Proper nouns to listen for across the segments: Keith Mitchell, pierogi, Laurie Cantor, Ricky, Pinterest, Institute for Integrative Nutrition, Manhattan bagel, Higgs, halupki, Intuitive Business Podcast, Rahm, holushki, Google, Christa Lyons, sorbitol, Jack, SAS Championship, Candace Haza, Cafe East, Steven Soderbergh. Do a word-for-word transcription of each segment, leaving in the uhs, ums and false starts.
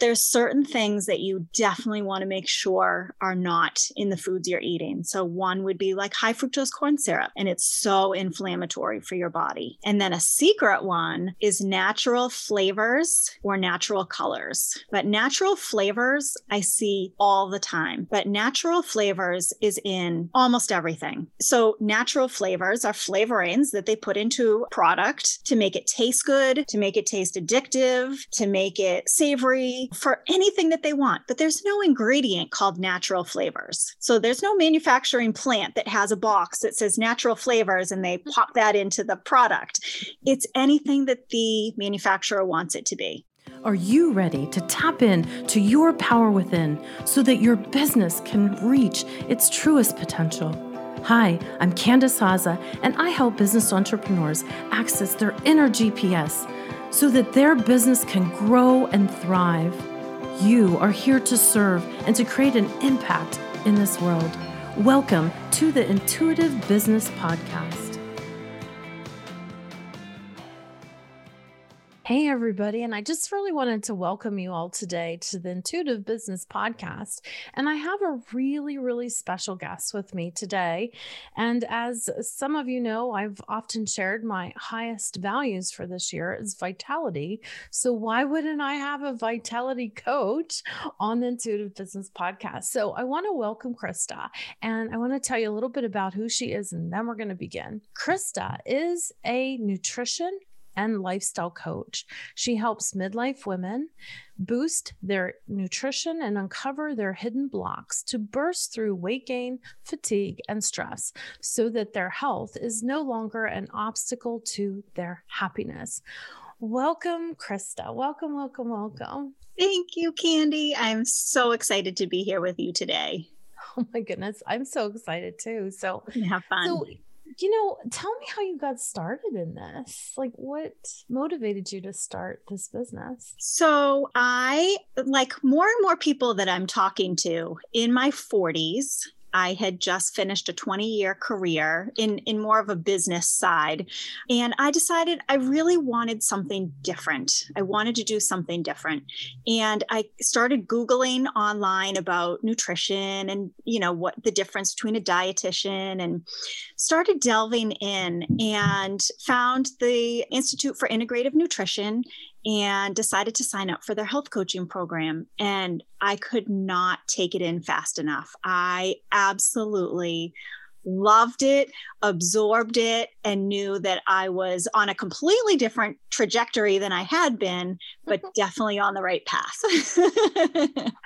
there's certain things that you definitely want to make sure are not in the foods you're eating. So one would be like high fructose corn syrup, and it's so inflammatory for your body. And then a secret one is natural flavors or natural colors. But natural flavors I see all the time, but natural flavors is in almost everything. So natural flavors are flavorings that they put into a product to make it taste good, to make it taste addictive, to make it savory, for anything that they want, but there's no ingredient called natural flavors. So there's no manufacturing plant that has a box that says natural flavors and they pop that into the product. It's anything that the manufacturer wants it to be. Are you ready to tap in to your power within so that your business can reach its truest potential? Hi, I'm Candace Haza, and I help business entrepreneurs access their inner G P S so that their business can grow and thrive. You are here to serve and to create an impact in this world. Welcome to the Intuitive Business Podcast. Hey, everybody. And I just really wanted to welcome you all today to the Intuitive Business Podcast. And I have a really, really special guest with me today. And as some of you know, I've often shared my highest values for this year is vitality. So why wouldn't I have a vitality coach on the Intuitive Business Podcast? So I want to welcome Christa, and I want to tell you a little bit about who she is, and then we're going to begin. Christa is a nutrition and lifestyle coach. She helps midlife women boost their nutrition and uncover their hidden blocks to burst through weight gain, fatigue, and stress so that their health is no longer an obstacle to their happiness. Welcome, Christa. Welcome, welcome, welcome. Thank you, Candy. I'm so excited to be here with you today. Oh my goodness. I'm so excited too. So have fun. So, you know, tell me how you got started in this. Like, what motivated you to start this business? So I, like more and more people that I'm talking to in my forties, I had just finished a twenty-year career in, in more of a business side. And I decided I really wanted something different. I wanted to do something different. And I started Googling online about nutrition and, you know, what the difference between a dietitian, and started delving in and found the Institute for Integrative Nutrition and decided to sign up for their health coaching program. And I could not take it in fast enough. I absolutely loved it, absorbed it, and knew that I was on a completely different trajectory than I had been, but definitely on the right path.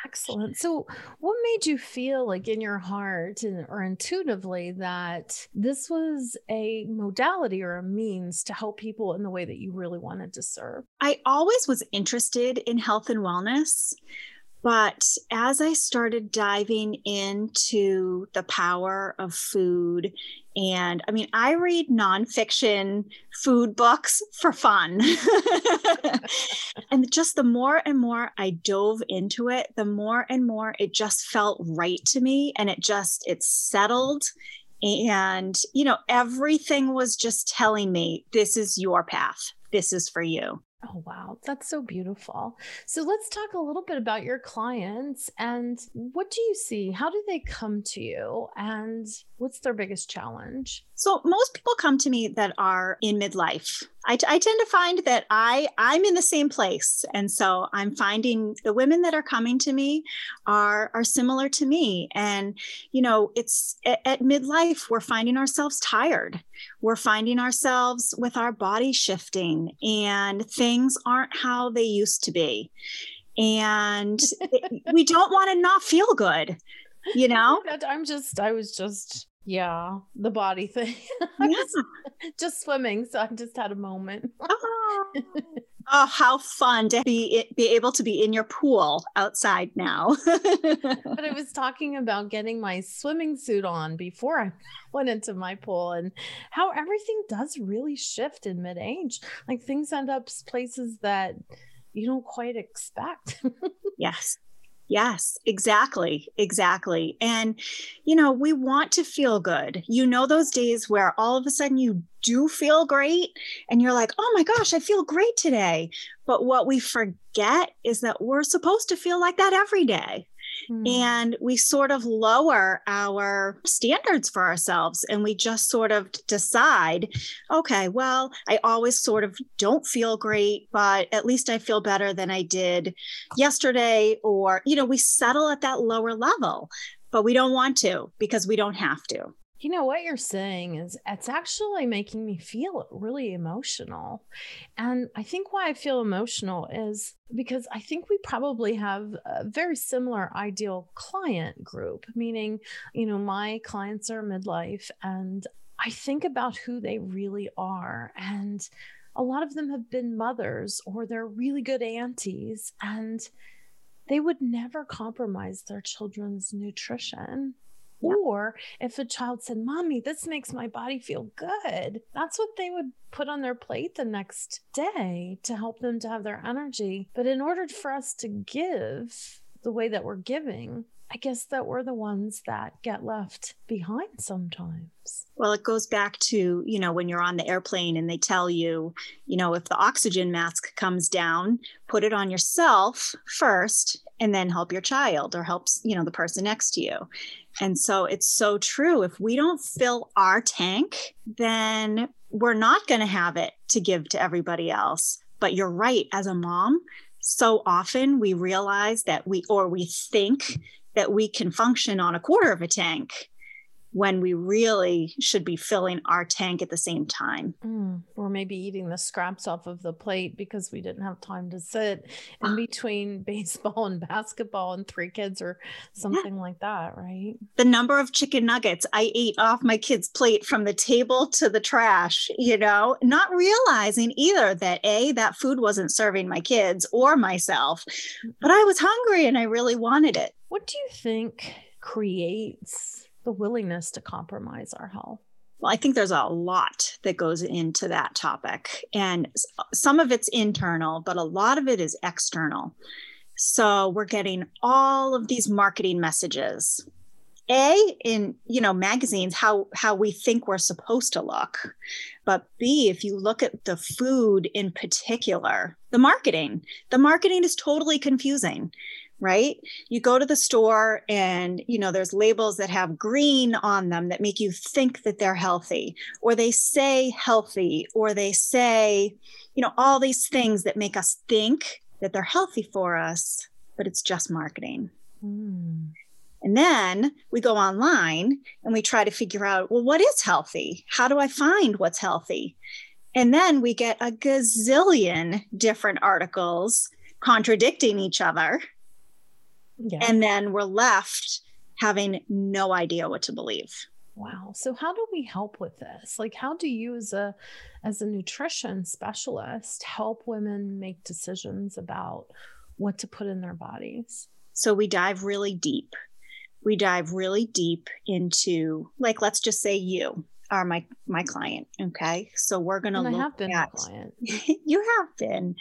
Excellent. So what made you feel like in your heart and, or intuitively that this was a modality or a means to help people in the way that you really wanted to serve? I always was interested in health and wellness. But as I started diving into the power of food, and I mean, I read nonfiction food books for fun. And just the more and more I dove into it, the more and more it just felt right to me. And it just, it settled. And, you know, everything was just telling me, this is your path. This is for you. Oh, wow. That's so beautiful. So let's talk a little bit about your clients, and what do you see? How do they come to you, and what's their biggest challenge? So most people come to me that are in midlife. I, I tend to find that I, I'm in the same place. And so I'm finding the women that are coming to me are, are similar to me. And, you know, it's at, at midlife, we're finding ourselves tired. We're finding ourselves with our body shifting, and things aren't how they used to be. And we don't want to not feel good, you know? I'm just, I was just... Yeah, the body thing. Yeah. just, just swimming. So I just had a moment. Oh. Oh, how fun to be be able to be in your pool outside now. But I was talking about getting my swimming suit on before I went into my pool, and how everything does really shift in mid-age. Like things end up places that you don't quite expect. Yes. Yes, exactly. Exactly. And, you know, we want to feel good. You know, those days where all of a sudden you do feel great and you're like, oh my gosh, I feel great today. But what we forget is that we're supposed to feel like that every day. Mm. And we sort of lower our standards for ourselves. And we just sort of decide, okay, well, I always sort of don't feel great, but at least I feel better than I did yesterday. Or, you know, we settle at that lower level, but we don't want to because we don't have to. You know, what you're saying is it's actually making me feel really emotional. And I think why I feel emotional is because I think we probably have a very similar ideal client group, meaning, you know, my clients are midlife and I think about who they really are. And a lot of them have been mothers or they're really good aunties and they would never compromise their children's nutrition. Yeah. Or if a child said, Mommy, this makes my body feel good, that's what they would put on their plate the next day to help them to have their energy. But in order for us to give the way that we're giving, I guess that we're the ones that get left behind sometimes. Well, it goes back to, you know, when you're on the airplane and they tell you, you know, if the oxygen mask comes down, put it on yourself first and then help your child or help, you know, the person next to you. And so it's so true. If we don't fill our tank, then we're not going to have it to give to everybody else. But you're right. As a mom, so often we realize that we, or we think that we can function on a quarter of a tank when we really should be filling our tank at the same time. Mm, or maybe eating the scraps off of the plate because we didn't have time to sit in between baseball and basketball and three kids or something yeah. like that, right? The number of chicken nuggets I ate off my kids' plate from the table to the trash, you know, not realizing either that A, that food wasn't serving my kids or myself, but I was hungry and I really wanted it. What do you think creates the willingness to compromise our health? Well, I think there's a lot that goes into that topic. And some of it's internal, but a lot of it is external. So we're getting all of these marketing messages. A, in, you know, magazines, how, how we think we're supposed to look. But B, if you look at the food in particular, the marketing, the marketing is totally confusing. Right? You go to the store and, you know, there's labels that have green on them that make you think that they're healthy, or they say healthy, or they say, you know, all these things that make us think that they're healthy for us, but it's just marketing. Mm. And then we go online and we try to figure out, well, what is healthy? How do I find what's healthy? And then we get a gazillion different articles contradicting each other. Yeah. And then we're left having no idea what to believe. Wow. So how do we help with this? Like, how do you as a, as a nutrition specialist help women make decisions about what to put in their bodies? So we dive really deep. We dive really deep into, like, let's just say you are my, my client. Okay. So we're going to look at, I have been a client. You have been.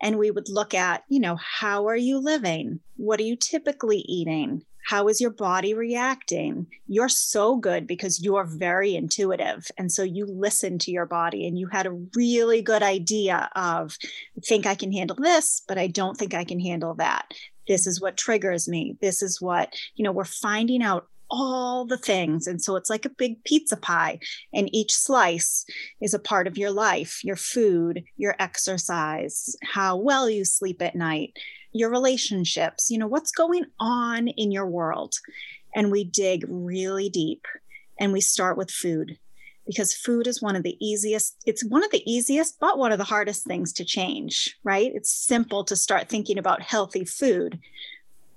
And we would look at, you know, how are you living? What are you typically eating? How is your body reacting? You're so good because you are very intuitive. And so you listen to your body and you had a really good idea of, I think I can handle this, but I don't think I can handle that. This is what triggers me. This is what, you know, we're finding out all the things. And so it's like a big pizza pie, and each slice is a part of your life, your food, your exercise, how well you sleep at night, your relationships, you know, what's going on in your world. And we dig really deep, and we start with food, because food is one of the easiest, it's one of the easiest, but one of the hardest things to change, right? It's simple to start thinking about healthy food.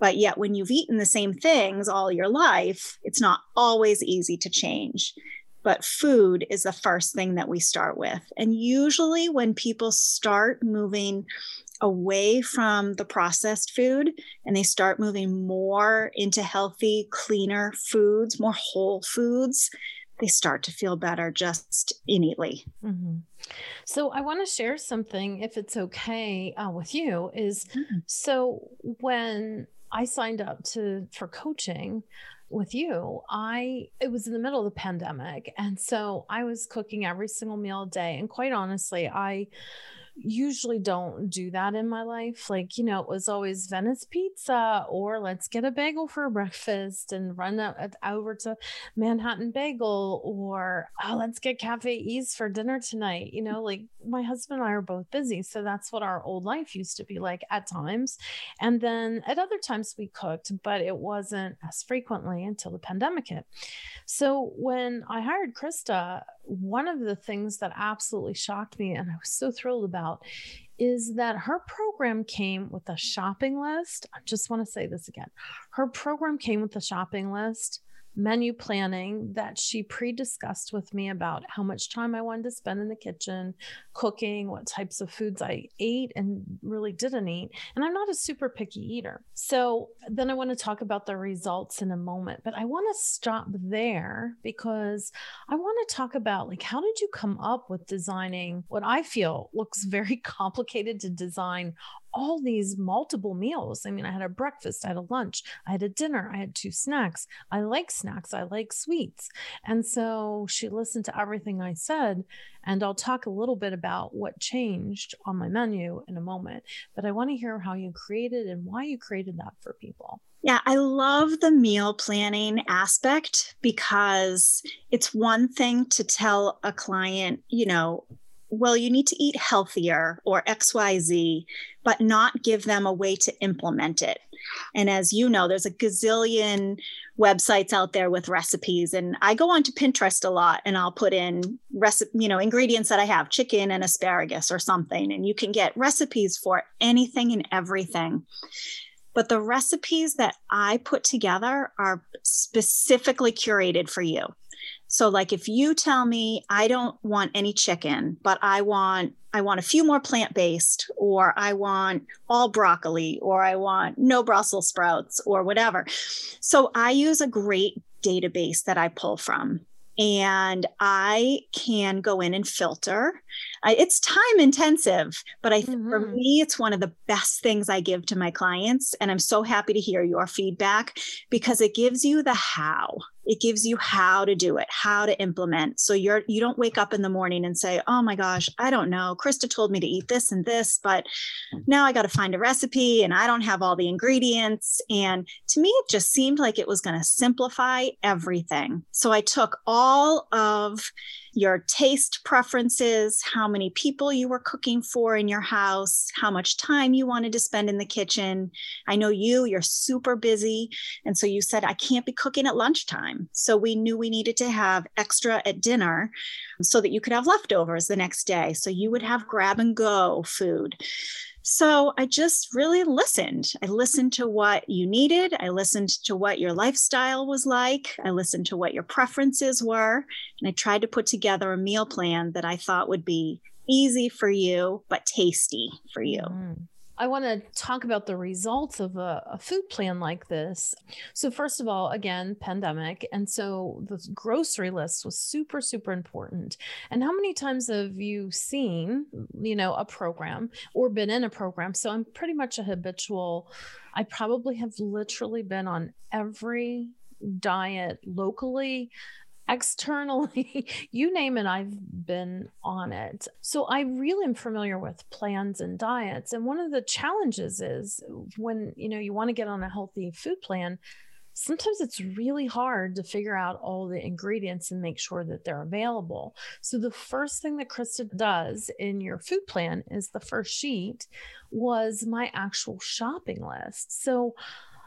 But yet when you've eaten the same things all your life, it's not always easy to change. But food is the first thing that we start with. And usually when people start moving away from the processed food and they start moving more into healthy, cleaner foods, more whole foods, they start to feel better just innately. Mm-hmm. So I want to share something, if it's okay uh, with you, is mm-hmm. so when I signed up to for coaching with you, I it was in the middle of the pandemic. And so I was cooking every single meal a day. And quite honestly, I usually don't do that in my life. Like, you know, it was always Venice pizza or let's get a bagel for breakfast and run out, over to Manhattan Bagel, or oh, let's get Cafe East for dinner tonight. You know, like my husband and I are both busy. So that's what our old life used to be like at times. And then at other times we cooked, but it wasn't as frequently until the pandemic hit. So when I hired Christa, one of the things that absolutely shocked me, and I was so thrilled about, is that her program came with a shopping list. I just want to say this again. Her program came with a shopping list, menu planning that she pre-discussed with me about how much time I wanted to spend in the kitchen, cooking, what types of foods I ate and really didn't eat. And I'm not a super picky eater. So then I want to talk about the results in a moment, but I want to stop there because I want to talk about, like, how did you come up with designing what I feel looks very complicated to design all these multiple meals? I mean, I had a breakfast, I had a lunch, I had a dinner, I had two snacks. I like snacks, I like sweets. And so she listened to everything I said. And I'll talk a little bit about what changed on my menu in a moment, but I want to hear how you created and why you created that for people. Yeah, I love the meal planning aspect because it's one thing to tell a client, you know, well, you need to eat healthier or X Y Z, but not give them a way to implement it. And as you know, there's a gazillion websites out there with recipes. And I go onto Pinterest a lot and I'll put in recipe, you know, ingredients that I have, chicken and asparagus or something. And you can get recipes for anything and everything. But the recipes that I put together are specifically curated for you. So like if you tell me I don't want any chicken, but I want I want a few more plant-based, or I want all broccoli, or I want no Brussels sprouts or whatever. So I use a great database that I pull from and I can go in and filter. It's time intensive, but I think mm-hmm. for me, it's one of the best things I give to my clients. And I'm so happy to hear your feedback because it gives you the how. It gives you how to do it, how to implement. So you're, you don't wake up in the morning and say, oh my gosh, I don't know. Christa told me to eat this and this, but now I got to find a recipe and I don't have all the ingredients. And to me, it just seemed like it was going to simplify everything. So I took all of your taste preferences, how many people you were cooking for in your house, how much time you wanted to spend in the kitchen. I know you, you're super busy. And so you said, I can't be cooking at lunchtime. So we knew we needed to have extra at dinner so that you could have leftovers the next day. So you would have grab and go food. So I just really listened. I listened to what you needed. I listened to what your lifestyle was like. I listened to what your preferences were. And I tried to put together a meal plan that I thought would be easy for you, but tasty for you. Mm. I want to talk about the results of a, a food plan like this. So first of all, again, pandemic. And so the grocery list was super, super important. And how many times have you seen, you know, a program or been in a program? So I'm pretty much a habitual. I probably have literally been on every diet locally, externally, you name it, I've been on it. So I really am familiar with plans and diets. And one of the challenges is when, you know, you want to get on a healthy food plan, sometimes it's really hard to figure out all the ingredients and make sure that they're available. So the first thing that Christa does in your food plan is the first sheet was my actual shopping list. So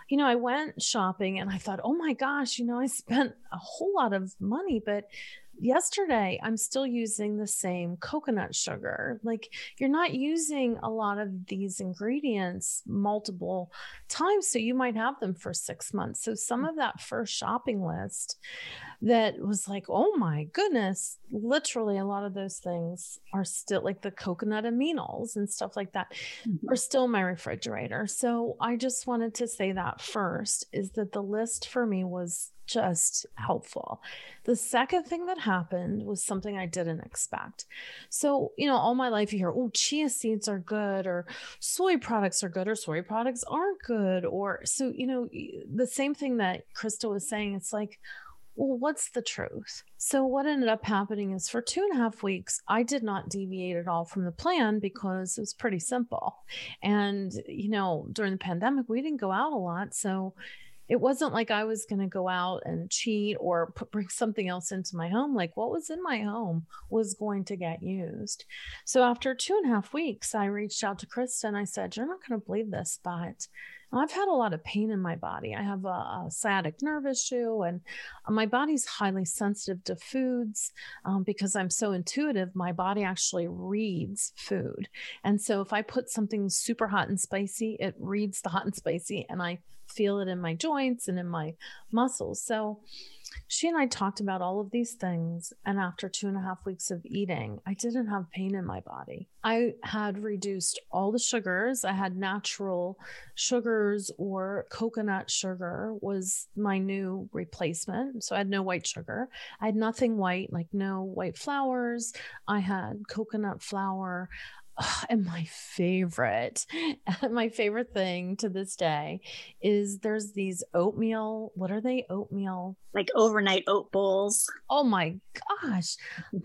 you know, I went shopping and I thought, oh my gosh, you know, I spent a whole lot of money, but yesterday I'm still using the same coconut sugar. Like you're not using a lot of these ingredients multiple times. So you might have them for six months. So some of that first shopping list that was like, oh my goodness, literally a lot of those things are still like the coconut aminos and stuff like that mm-hmm. are still in my refrigerator. So I just wanted to say that first is that the list for me was just helpful. The second thing that happened was something I didn't expect. So, you know, all my life you hear, oh, chia seeds are good, or soy products are good, or soy products aren't good. Or so, you know, the same thing that Christa was saying, it's like, well, what's the truth? So what ended up happening is for two and a half weeks, I did not deviate at all from the plan because it was pretty simple. And, you know, during the pandemic, we didn't go out a lot. So it wasn't like I was going to go out and cheat or put, bring something else into my home. Like what was in my home was going to get used. So after two and a half weeks, I reached out to Christa and I said, you're not going to believe this, but I've had a lot of pain in my body. I have a, a sciatic nerve issue and my body's highly sensitive to foods um, because I'm so intuitive. My body actually reads food. And so if I put something super hot and spicy, it reads the hot and spicy and I feel it in my joints and in my muscles. So she and I talked about all of these things. And after two and a half weeks of eating, I didn't have pain in my body. I had reduced all the sugars. I had natural sugars, or coconut sugar was my new replacement. So I had no white sugar. I had nothing white, like no white flours. I had coconut flour. Oh, and my favorite, my favorite thing to this day is there's these oatmeal. What are they? Oatmeal. Like overnight oat bowls. Oh my gosh.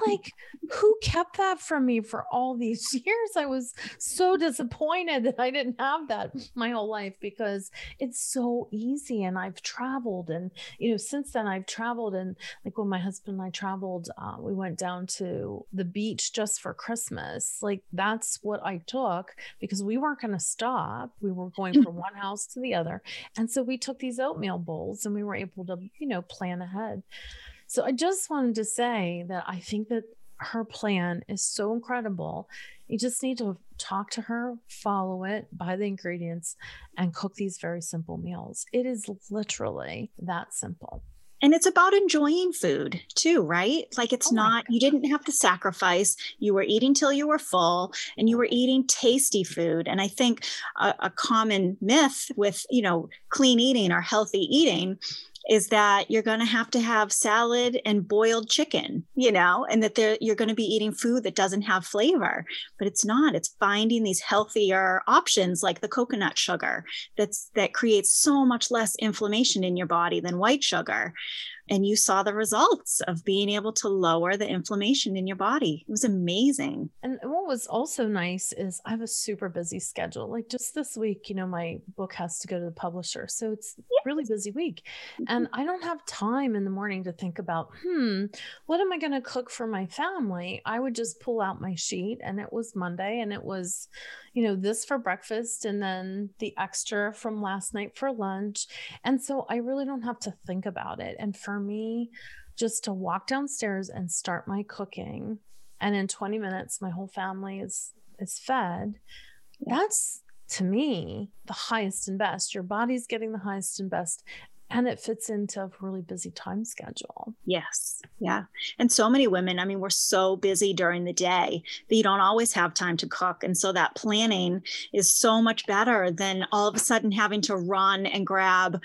Like who kept that from me for all these years? I was so disappointed that I didn't have that my whole life because it's so easy. And I've traveled and, you know, since then I've traveled and like when my husband and I traveled, uh, we went down to the beach just for Christmas. Like that's That's what I took because we weren't going to stop. We were going from one house to the other. And so we took these oatmeal bowls and we were able to, you know, plan ahead. So I just wanted to say that I think that her plan is so incredible. You just need to talk to her, follow it, buy the ingredients, and cook these very simple meals. It is literally that simple. And it's about enjoying food too, right? Like it's oh not, you didn't have to sacrifice. You were eating till you were full and you were eating tasty food. And I think a, a common myth with, you know, clean eating or healthy eating is that you're going to have to have salad and boiled chicken, you know, and that there you're going to be eating food that doesn't have flavor, but it's not. It's finding these healthier options like the coconut sugar that's that creates so much less inflammation in your body than white sugar. And you saw the results of being able to lower the inflammation in your body. It was amazing. And what was also nice is I have a super busy schedule. Like just this week, you know, my book has to go to the publisher. So it's a really busy week. And I don't have time in the morning to think about, hmm, what am I going to cook for my family? I would just pull out my sheet and it was Monday and it was, you know, this for breakfast and then the extra from last night for lunch. And so I really don't have to think about it. And for me, just to walk downstairs and start my cooking. And in twenty minutes, my whole family is, is fed. That's to me, the highest and best. Your body's getting the highest and best. And it fits into a really busy time schedule. Yes. Yeah. And so many women, I mean, we're so busy during the day that you don't always have time to cook. And so that planning is so much better than all of a sudden having to run and grab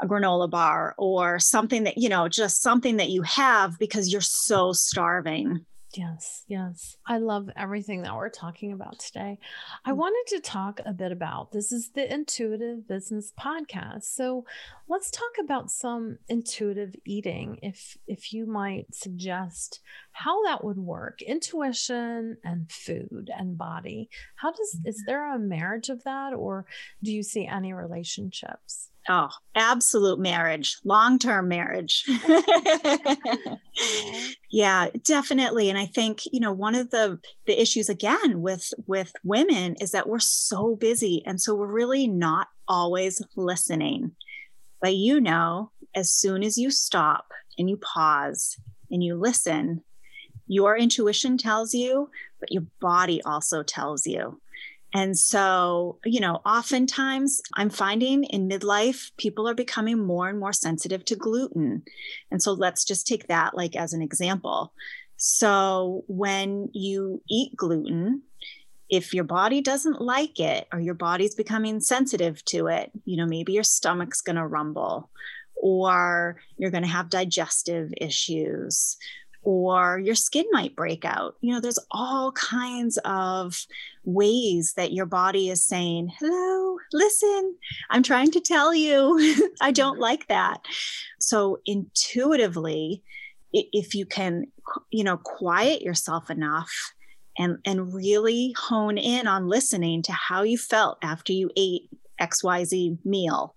a granola bar or something that, you know, just something that you have because you're so starving. Yes. Yes. I love everything that we're talking about today. I wanted to talk a bit about, this is the Intuitive Business Podcast. So let's talk about some intuitive eating. If, if you might suggest how that would work, intuition and food and body, how does, is there a marriage of that or do you see any relationships? Oh, absolute marriage, long-term marriage. Yeah, definitely. And I think, you know, one of the, the issues again with, with women is that we're so busy. And so we're really not always listening, but you know, as soon as you stop and you pause and you listen, your intuition tells you, but your body also tells you. And so, you know, oftentimes I'm finding in midlife, people are becoming more and more sensitive to gluten. And so let's just take that like as an example. So when you eat gluten, if your body doesn't like it or your body's becoming sensitive to it, you know, maybe your stomach's going to rumble or you're going to have digestive issues, or your skin might break out. You know, there's all kinds of ways that your body is saying, hello, listen, I'm trying to tell you, I don't like that. So intuitively, if you can, you know, quiet yourself enough and, and really hone in on listening to how you felt after you ate X Y Z meal,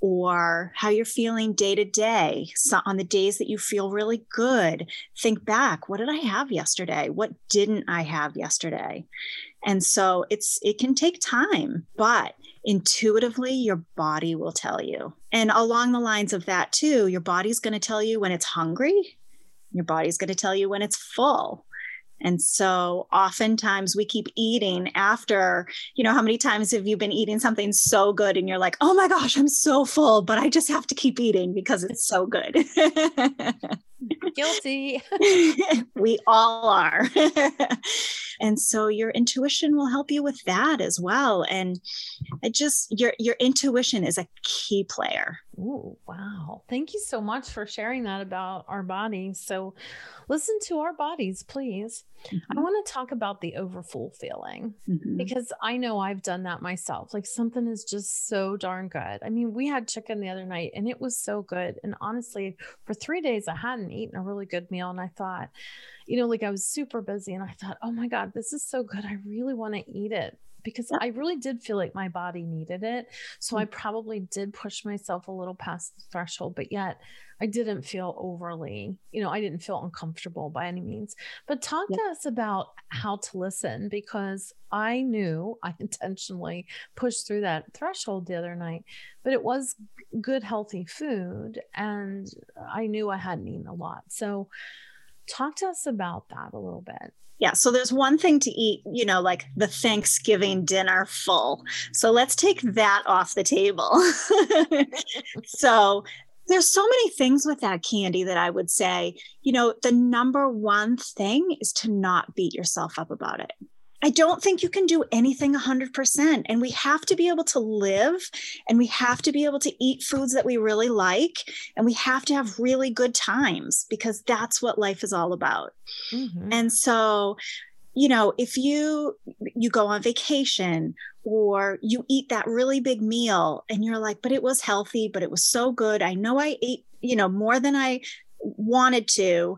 or how you're feeling day to day. So on the days that you feel really good, think back, what did I have yesterday? What didn't I have yesterday? And so it's, it can take time, but intuitively your body will tell you. And along the lines of that too, your body's going to tell you when it's hungry, your body's going to tell you when it's full. And so oftentimes we keep eating after, you know, how many times have you been eating something so good and you're like, oh my gosh, I'm so full, but I just have to keep eating because it's so good. Guilty. We all are. And so your intuition will help you with that as well. And I just, your, your intuition is a key player. Ooh, wow. Thank you so much for sharing that about our bodies. So listen to our bodies, please. Mm-hmm. I want to talk about the overfull feeling, mm-hmm. because I know I've done that myself. Like something is just so darn good. I mean, we had chicken the other night and it was so good. And honestly, for three days, I hadn't eaten a really good meal. And I thought, you know, like I was super busy and I thought, oh my God, this is so good. I really want to eat it. Because I really did feel like my body needed it. So I probably did push myself a little past the threshold, but yet I didn't feel overly, you know, I didn't feel uncomfortable by any means. But talk yeah. to us about how to listen, because I knew I intentionally pushed through that threshold the other night, but it was good, healthy food. And I knew I hadn't eaten a lot. So talk to us about that a little bit. Yeah. So there's one thing to eat, you know, like the Thanksgiving dinner full. So let's take that off the table. So there's so many things with that, Candy, that I would say, you know, the number one thing is to not beat yourself up about it. I don't think you can do anything one hundred percent. And we have to be able to live, and we have to be able to eat foods that we really like. And we have to have really good times, because that's what life is all about. Mm-hmm. And so, you know, if you, you go on vacation or you eat that really big meal and you're like, but it was healthy, but it was so good. I know I ate, you know, more than I wanted to.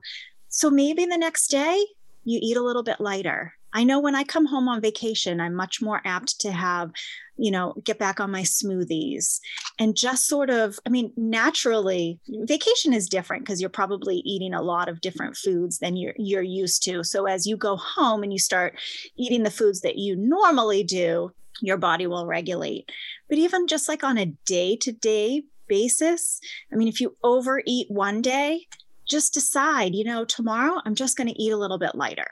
So maybe the next day you eat a little bit lighter. I know when I come home on vacation, I'm much more apt to have, you know, get back on my smoothies and just sort of, I mean, naturally vacation is different because you're probably eating a lot of different foods than you're, you're used to. So as you go home and you start eating the foods that you normally do, your body will regulate. But even just like on a day-to-day basis, I mean, if you overeat one day, just decide, you know, tomorrow I'm just going to eat a little bit lighter.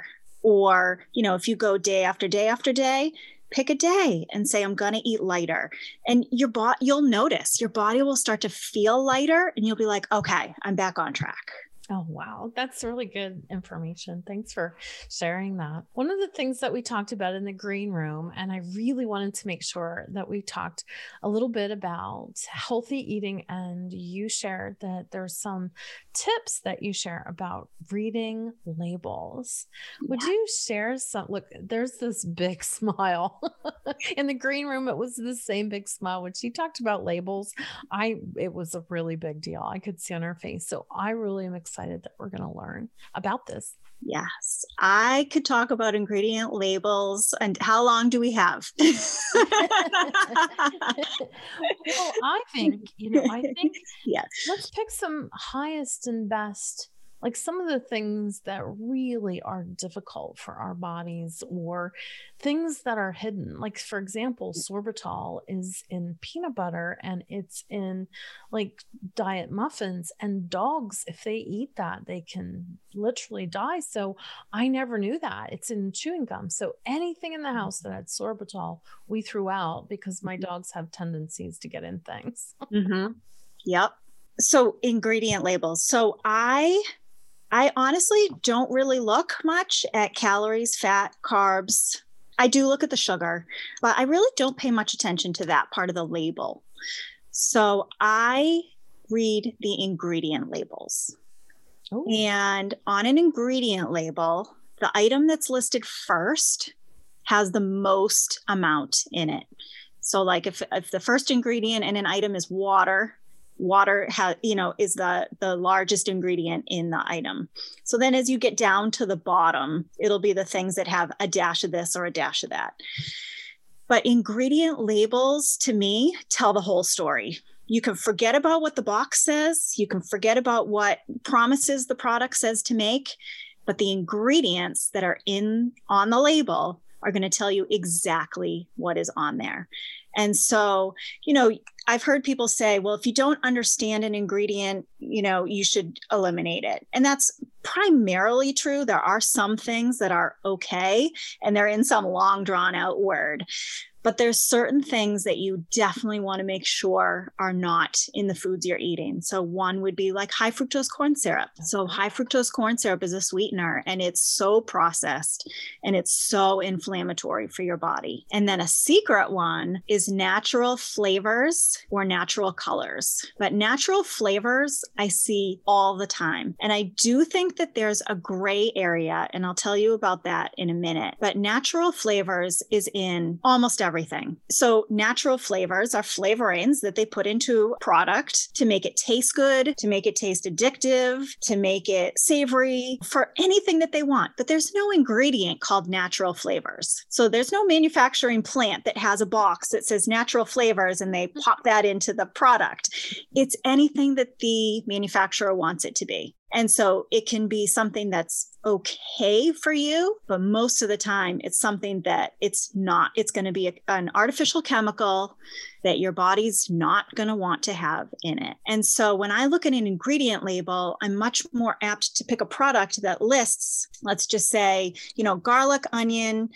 Or, you know, if you go day after day after day, pick a day and say, I'm going to eat lighter. And your bo- you'll notice your body will start to feel lighter and you'll be like, okay, I'm back on track. Oh, wow. That's really good information. Thanks for sharing that. One of the things that we talked about in the green room, and I really wanted to make sure that we talked a little bit about healthy eating, and you shared that there's some tips that you share about reading labels. Would yeah. you share some? Look, there's this big smile in the green room. It was the same big smile when she talked about labels. I, it was a really big deal. I could see on her face. So I really am excited that we're going to learn about this. Yes. I could talk about ingredient labels. And how long do we have? Well, I think, you know, I think yes. let's pick some highest and best, like some of the things that really are difficult for our bodies, or things that are hidden. Like, for example, sorbitol is in peanut butter and it's in like diet muffins, and dogs, if they eat that, they can literally die. So I never knew that. It's in chewing gum. So anything in the house that had sorbitol, we threw out, because my dogs have tendencies to get in things. Mm-hmm. Yep. So ingredient labels. So I... I honestly don't really look much at calories, fat, carbs. I do look at the sugar, but I really don't pay much attention to that part of the label. So I read the ingredient labels. Ooh. And on an ingredient label, the item that's listed first has the most amount in it. So like if, if the first ingredient in an item is water, water has, you know, is the, the largest ingredient in the item. So then as you get down to the bottom, it'll be the things that have a dash of this or a dash of that. But ingredient labels to me tell the whole story. You can forget about what the box says. You can forget about what promises the product says to make, but the ingredients that are in on the label are going to tell you exactly what is on there. And so, you know, I've heard people say, well, if you don't understand an ingredient, you know, you should eliminate it. And that's primarily true. There are some things that are okay, and they're in some long drawn out word, but there's certain things that you definitely want to make sure are not in the foods you're eating. So one would be like high fructose corn syrup. So high fructose corn syrup is a sweetener, and it's so processed, and it's so inflammatory for your body. And then a secret one is natural flavors or natural colors. But natural flavors I see all the time. And I do think that there's a gray area, and I'll tell you about that in a minute. But natural flavors is in almost everything. So natural flavors are flavorings that they put into a product to make it taste good, to make it taste addictive, to make it savory, for anything that they want. But there's no ingredient called natural flavors. So there's no manufacturing plant that has a box that says natural flavors and they pop that into the product. It's anything that the manufacturer wants it to be. And so it can be something that's okay for you, but most of the time it's something that it's not. It's going to be a, an artificial chemical that your body's not going to want to have in it. And so when I look at an ingredient label, I'm much more apt to pick a product that lists, let's just say, you know, garlic, onion,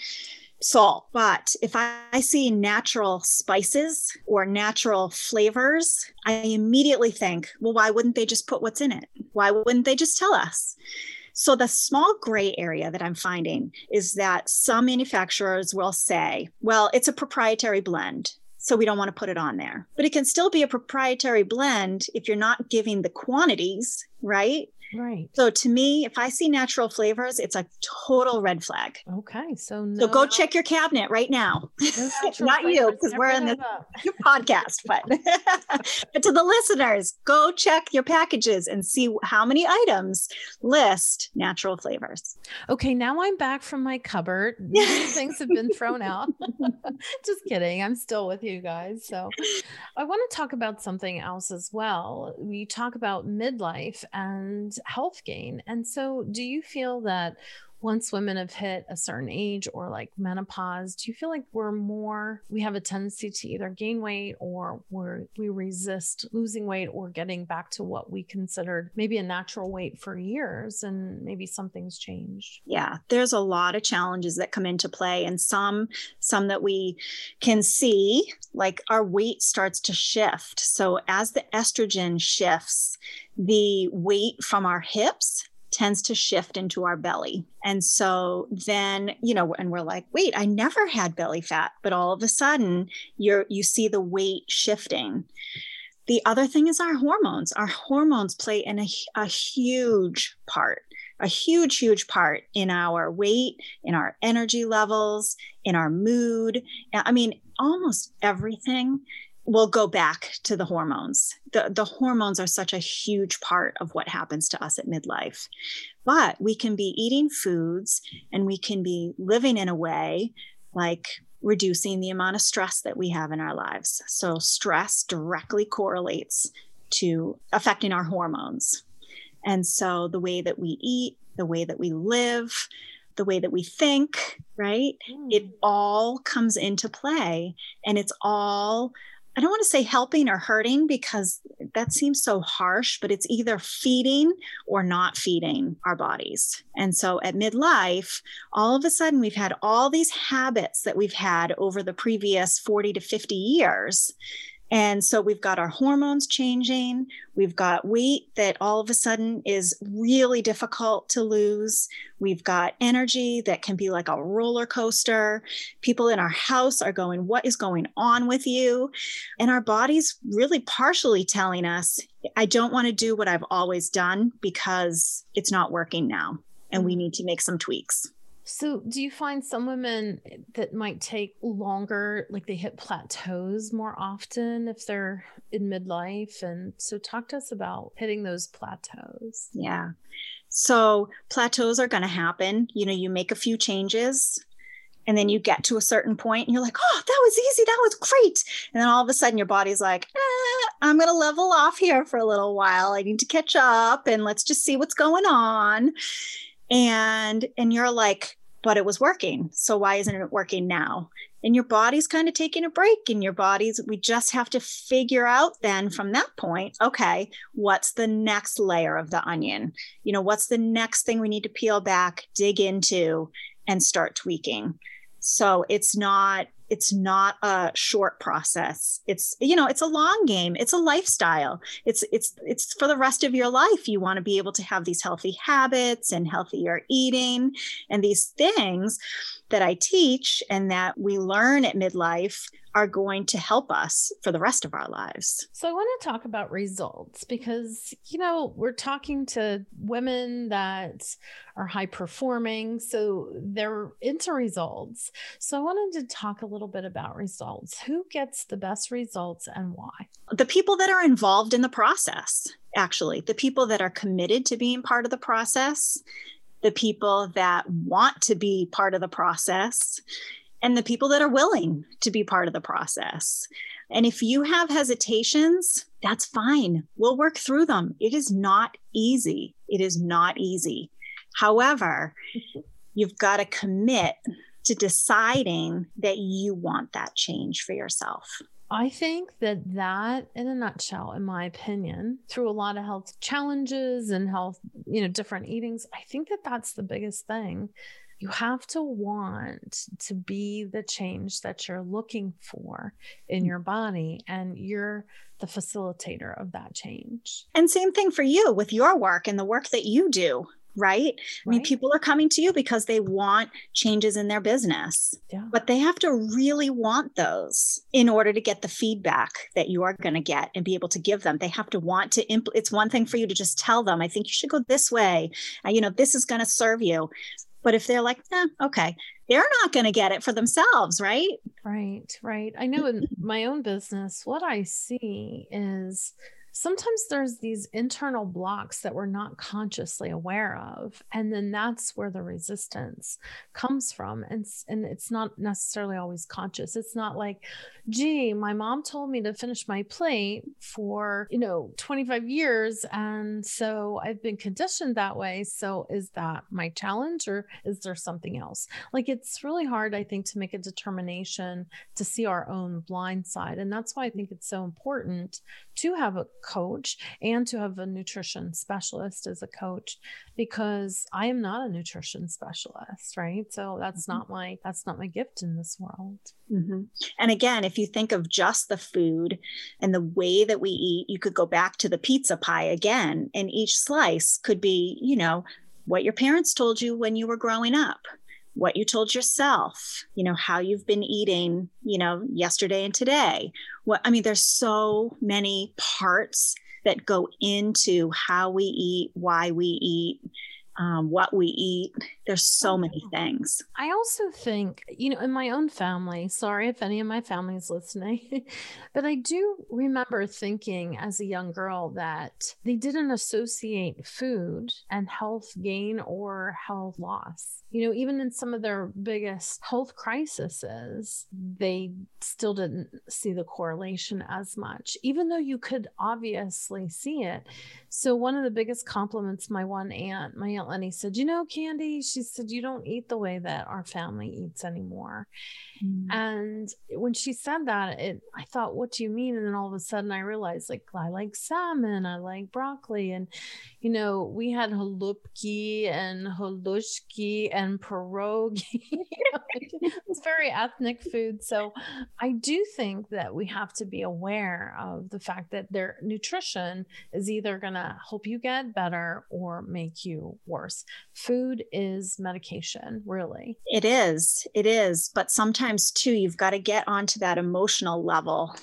salt. But if I see natural spices or natural flavors, I immediately think, well, why wouldn't they just put what's in it? Why wouldn't they just tell us? So the small gray area that I'm finding is that some manufacturers will say, well, it's a proprietary blend, so we don't want to put it on there. But it can still be a proprietary blend if you're not giving the quantities, right? Right. So to me, if I see natural flavors, it's a total red flag. Okay. So, no, so go check your cabinet right now. No Not you, because we're in this podcast, but, but to the listeners, go check your packages and see how many items list natural flavors. Okay. Now I'm back from my cupboard. These things have been thrown out. Just kidding. I'm still with you guys. So I want to talk about something else as well. We talk about midlife and health gain. And so do you feel that once women have hit a certain age or like menopause, do you feel like we're more, we have a tendency to either gain weight or we're, we resist losing weight or getting back to what we considered maybe a natural weight for years, and maybe something's changed? Yeah, there's a lot of challenges that come into play, and some, some that we can see, like our weight starts to shift. So as the estrogen shifts, the weight from our hips tends to shift into our belly. And so then, you know, and we're like, wait, I never had belly fat, but all of a sudden you're, you see the weight shifting. The other thing is our hormones. Our hormones play in a, a huge part, a huge, huge part in our weight, in our energy levels, in our mood. I mean, almost everything we'll go back to the hormones. The, the hormones are such a huge part of what happens to us at midlife. But we can be eating foods and we can be living in a way like reducing the amount of stress that we have in our lives. So stress directly correlates to affecting our hormones. And so the way that we eat, the way that we live, the way that we think, right? Mm. It all comes into play, and it's all, I don't want to say helping or hurting because that seems so harsh, but it's either feeding or not feeding our bodies. And so at midlife, all of a sudden we've had all these habits that we've had over the previous forty to fifty years. And so we've got our hormones changing. We've got weight that all of a sudden is really difficult to lose. We've got energy that can be like a roller coaster. People in our house are going, what is going on with you? And our body's really partially telling us, I don't want to do what I've always done because it's not working now and we need to make some tweaks. So do you find some women that might take longer, like they hit plateaus more often if they're in midlife? And so talk to us about hitting those plateaus. Yeah. So plateaus are going to happen. You know, you make a few changes and then you get to a certain point and you're like, oh, that was easy. That was great. And then all of a sudden your body's like, eh, I'm going to level off here for a little while. I need to catch up and let's just see what's going on. And, and you're like, but it was working. So why isn't it working now? And your body's kind of taking a break and your body's, we just have to figure out then from that point, okay, what's the next layer of the onion? You know, what's the next thing we need to peel back, dig into, and start tweaking. So it's not, it's not a short process. It's, you know, it's a long game. It's a lifestyle. It's, it's, it's for the rest of your life. You want to be able to have these healthy habits and healthier eating and these things that I teach and that we learn at midlife are going to help us for the rest of our lives. So I want to talk about results because, you know, we're talking to women that are high performing, so they're into results. So I wanted to talk a little bit about results. Who gets the best results and why? The people that are involved in the process, actually, the people that are committed to being part of the process, the people that want to be part of the process, and the people that are willing to be part of the process. And if you have hesitations, that's fine. We'll work through them. It is not easy. It is not easy. However, you've got to commit to deciding that you want that change for yourself. I think that that in a nutshell, in my opinion, through a lot of health challenges and health, you know, different eatings, I think that that's the biggest thing. You have to want to be the change that you're looking for in your body, and you're the facilitator of that change. And same thing for you with your work and the work that you do, right? I mean, people are coming to you because they want changes in their business, yeah. But they have to really want those in order to get the feedback that you are going to get and be able to give them. They have to want to impl- it's one thing for you to just tell them, I think you should go this way. Uh, you know, this is going to serve you. But if they're like, eh, okay, they're not going to get it for themselves, right? Right, right. I know in my own business, what I see is sometimes there's these internal blocks that we're not consciously aware of. And then that's where the resistance comes from. And, and it's not necessarily always conscious. It's not like, gee, my mom told me to finish my plate for, you know, twenty-five years. And so I've been conditioned that way. So is that my challenge or is there something else? Like, it's really hard, I think, to make a determination to see our own blind side. And that's why I think it's so important to have a coach and to have a nutrition specialist as a coach, because I am not a nutrition specialist, right? So that's mm-hmm. not my, that's not my gift in this world. Mm-hmm. And again, if you think of just the food and the way that we eat, you could go back to the pizza pie again, and each slice could be, you know, what your parents told you when you were growing up, what you told yourself, you know, how you've been eating, you know, yesterday and today. What, I mean, there's so many parts that go into how we eat, why we eat, um, what we eat. There's so many things. I also think, you know, in my own family, sorry if any of my family is listening, but I do remember thinking as a young girl that they didn't associate food and health gain or health loss. You know, even in some of their biggest health crises, they still didn't see the correlation as much, even though you could obviously see it. So one of the biggest compliments, my one aunt, my aunt Lenny said, you know, Candy, she said, you don't eat the way that our family eats anymore. Mm. And when she said that, it, I thought, what do you mean? And then all of a sudden I realized, like, I like salmon, I like broccoli. And, you know, we had halupki and holushki and pierogi. It's very ethnic food. So I do think that we have to be aware of the fact that their nutrition is either going to help you get better or make you worse. Food is medication, really. It is. It is. But sometimes too, you've got to get onto that emotional level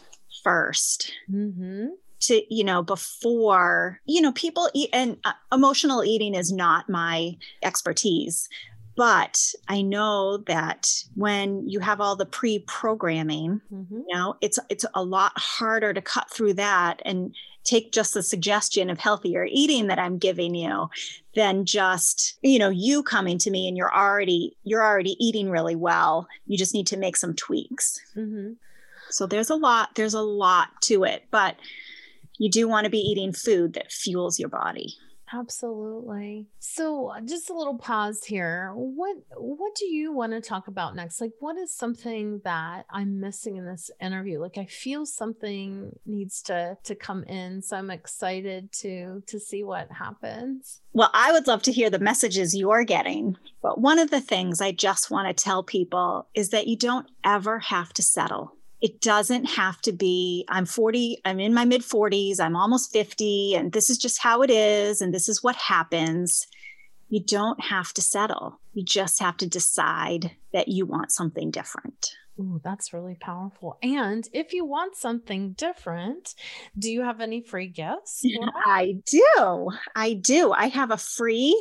first. Mm-hmm. to, you know, before, you know, people eat, and uh, emotional eating is not my expertise, but I know that when you have all the pre-programming, mm-hmm. you know, it's, it's a lot harder to cut through that and take just the suggestion of healthier eating that I'm giving you than just, you know, you coming to me and you're already, you're already eating really well. You just need to make some tweaks. Mm-hmm. So there's a lot, there's a lot to it, but you do want to be eating food that fuels your body. Absolutely. So just a little pause here. What, what do you want to talk about next? Like, what is something that I'm missing in this interview? Like, I feel something needs to, to come in. So I'm excited to, to see what happens. Well, I would love to hear the messages you're getting, but one of the things I just want to tell people is that you don't ever have to settle. It doesn't have to be, I'm forty, I'm in my mid forties, I'm almost fifty, and this is just how it is. And this is what happens. You don't have to settle. You just have to decide that you want something different. Ooh, that's really powerful. And if you want something different, do you have any free gifts? Yeah. I do. I do. I have a free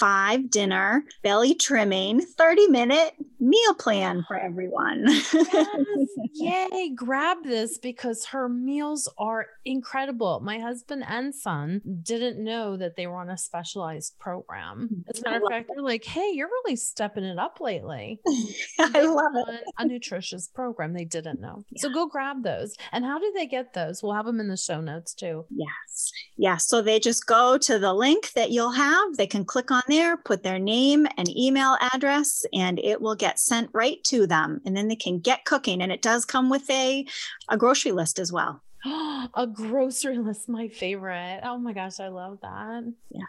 five dinner belly trimming thirty minute meal plan for everyone. Yes. Yay. Grab this because her meals are incredible. My husband and son didn't know that they were on a specialized program. As a matter of fact, they're like, hey, you're really stepping it up lately. I love it. A nutrition program. They didn't know. Yeah. So go grab those. And how do they get those? We'll have them in the show notes too. Yes. Yeah. So they just go to the link that you'll have. They can click on there, put their name and email address, and it will get sent right to them. And then they can get cooking. And it does come with a, a grocery list as well. A grocery list, my favorite. Oh my gosh, I love that. Yes.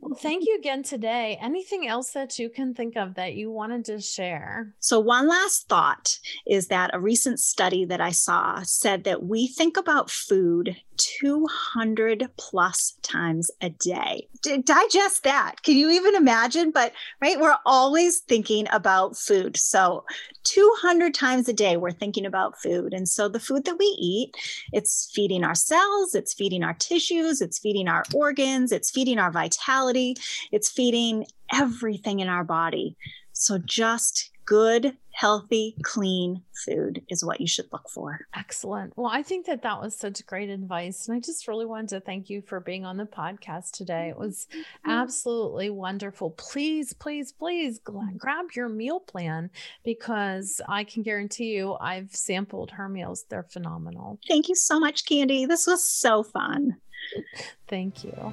Well, thank you again today. Anything else that you can think of that you wanted to share? So one last thought is that a recent study that I saw said that we think about food two hundred plus times a day. D- digest that. Can you even imagine? But right, we're always thinking about food. So two hundred times a day, we're thinking about food. And so the food that we eat, it's feeding our cells, it's feeding our tissues, it's feeding our organs, it's feeding our vitality, it's feeding everything in our body. So just good, healthy, clean food is what you should look for. Excellent. Well, I think that that was such great advice. And I just really wanted to thank you for being on the podcast today. It was absolutely wonderful. Please, please, please grab your meal plan because I can guarantee you I've sampled her meals. They're phenomenal. Thank you so much, Candy. This was so fun. Thank you.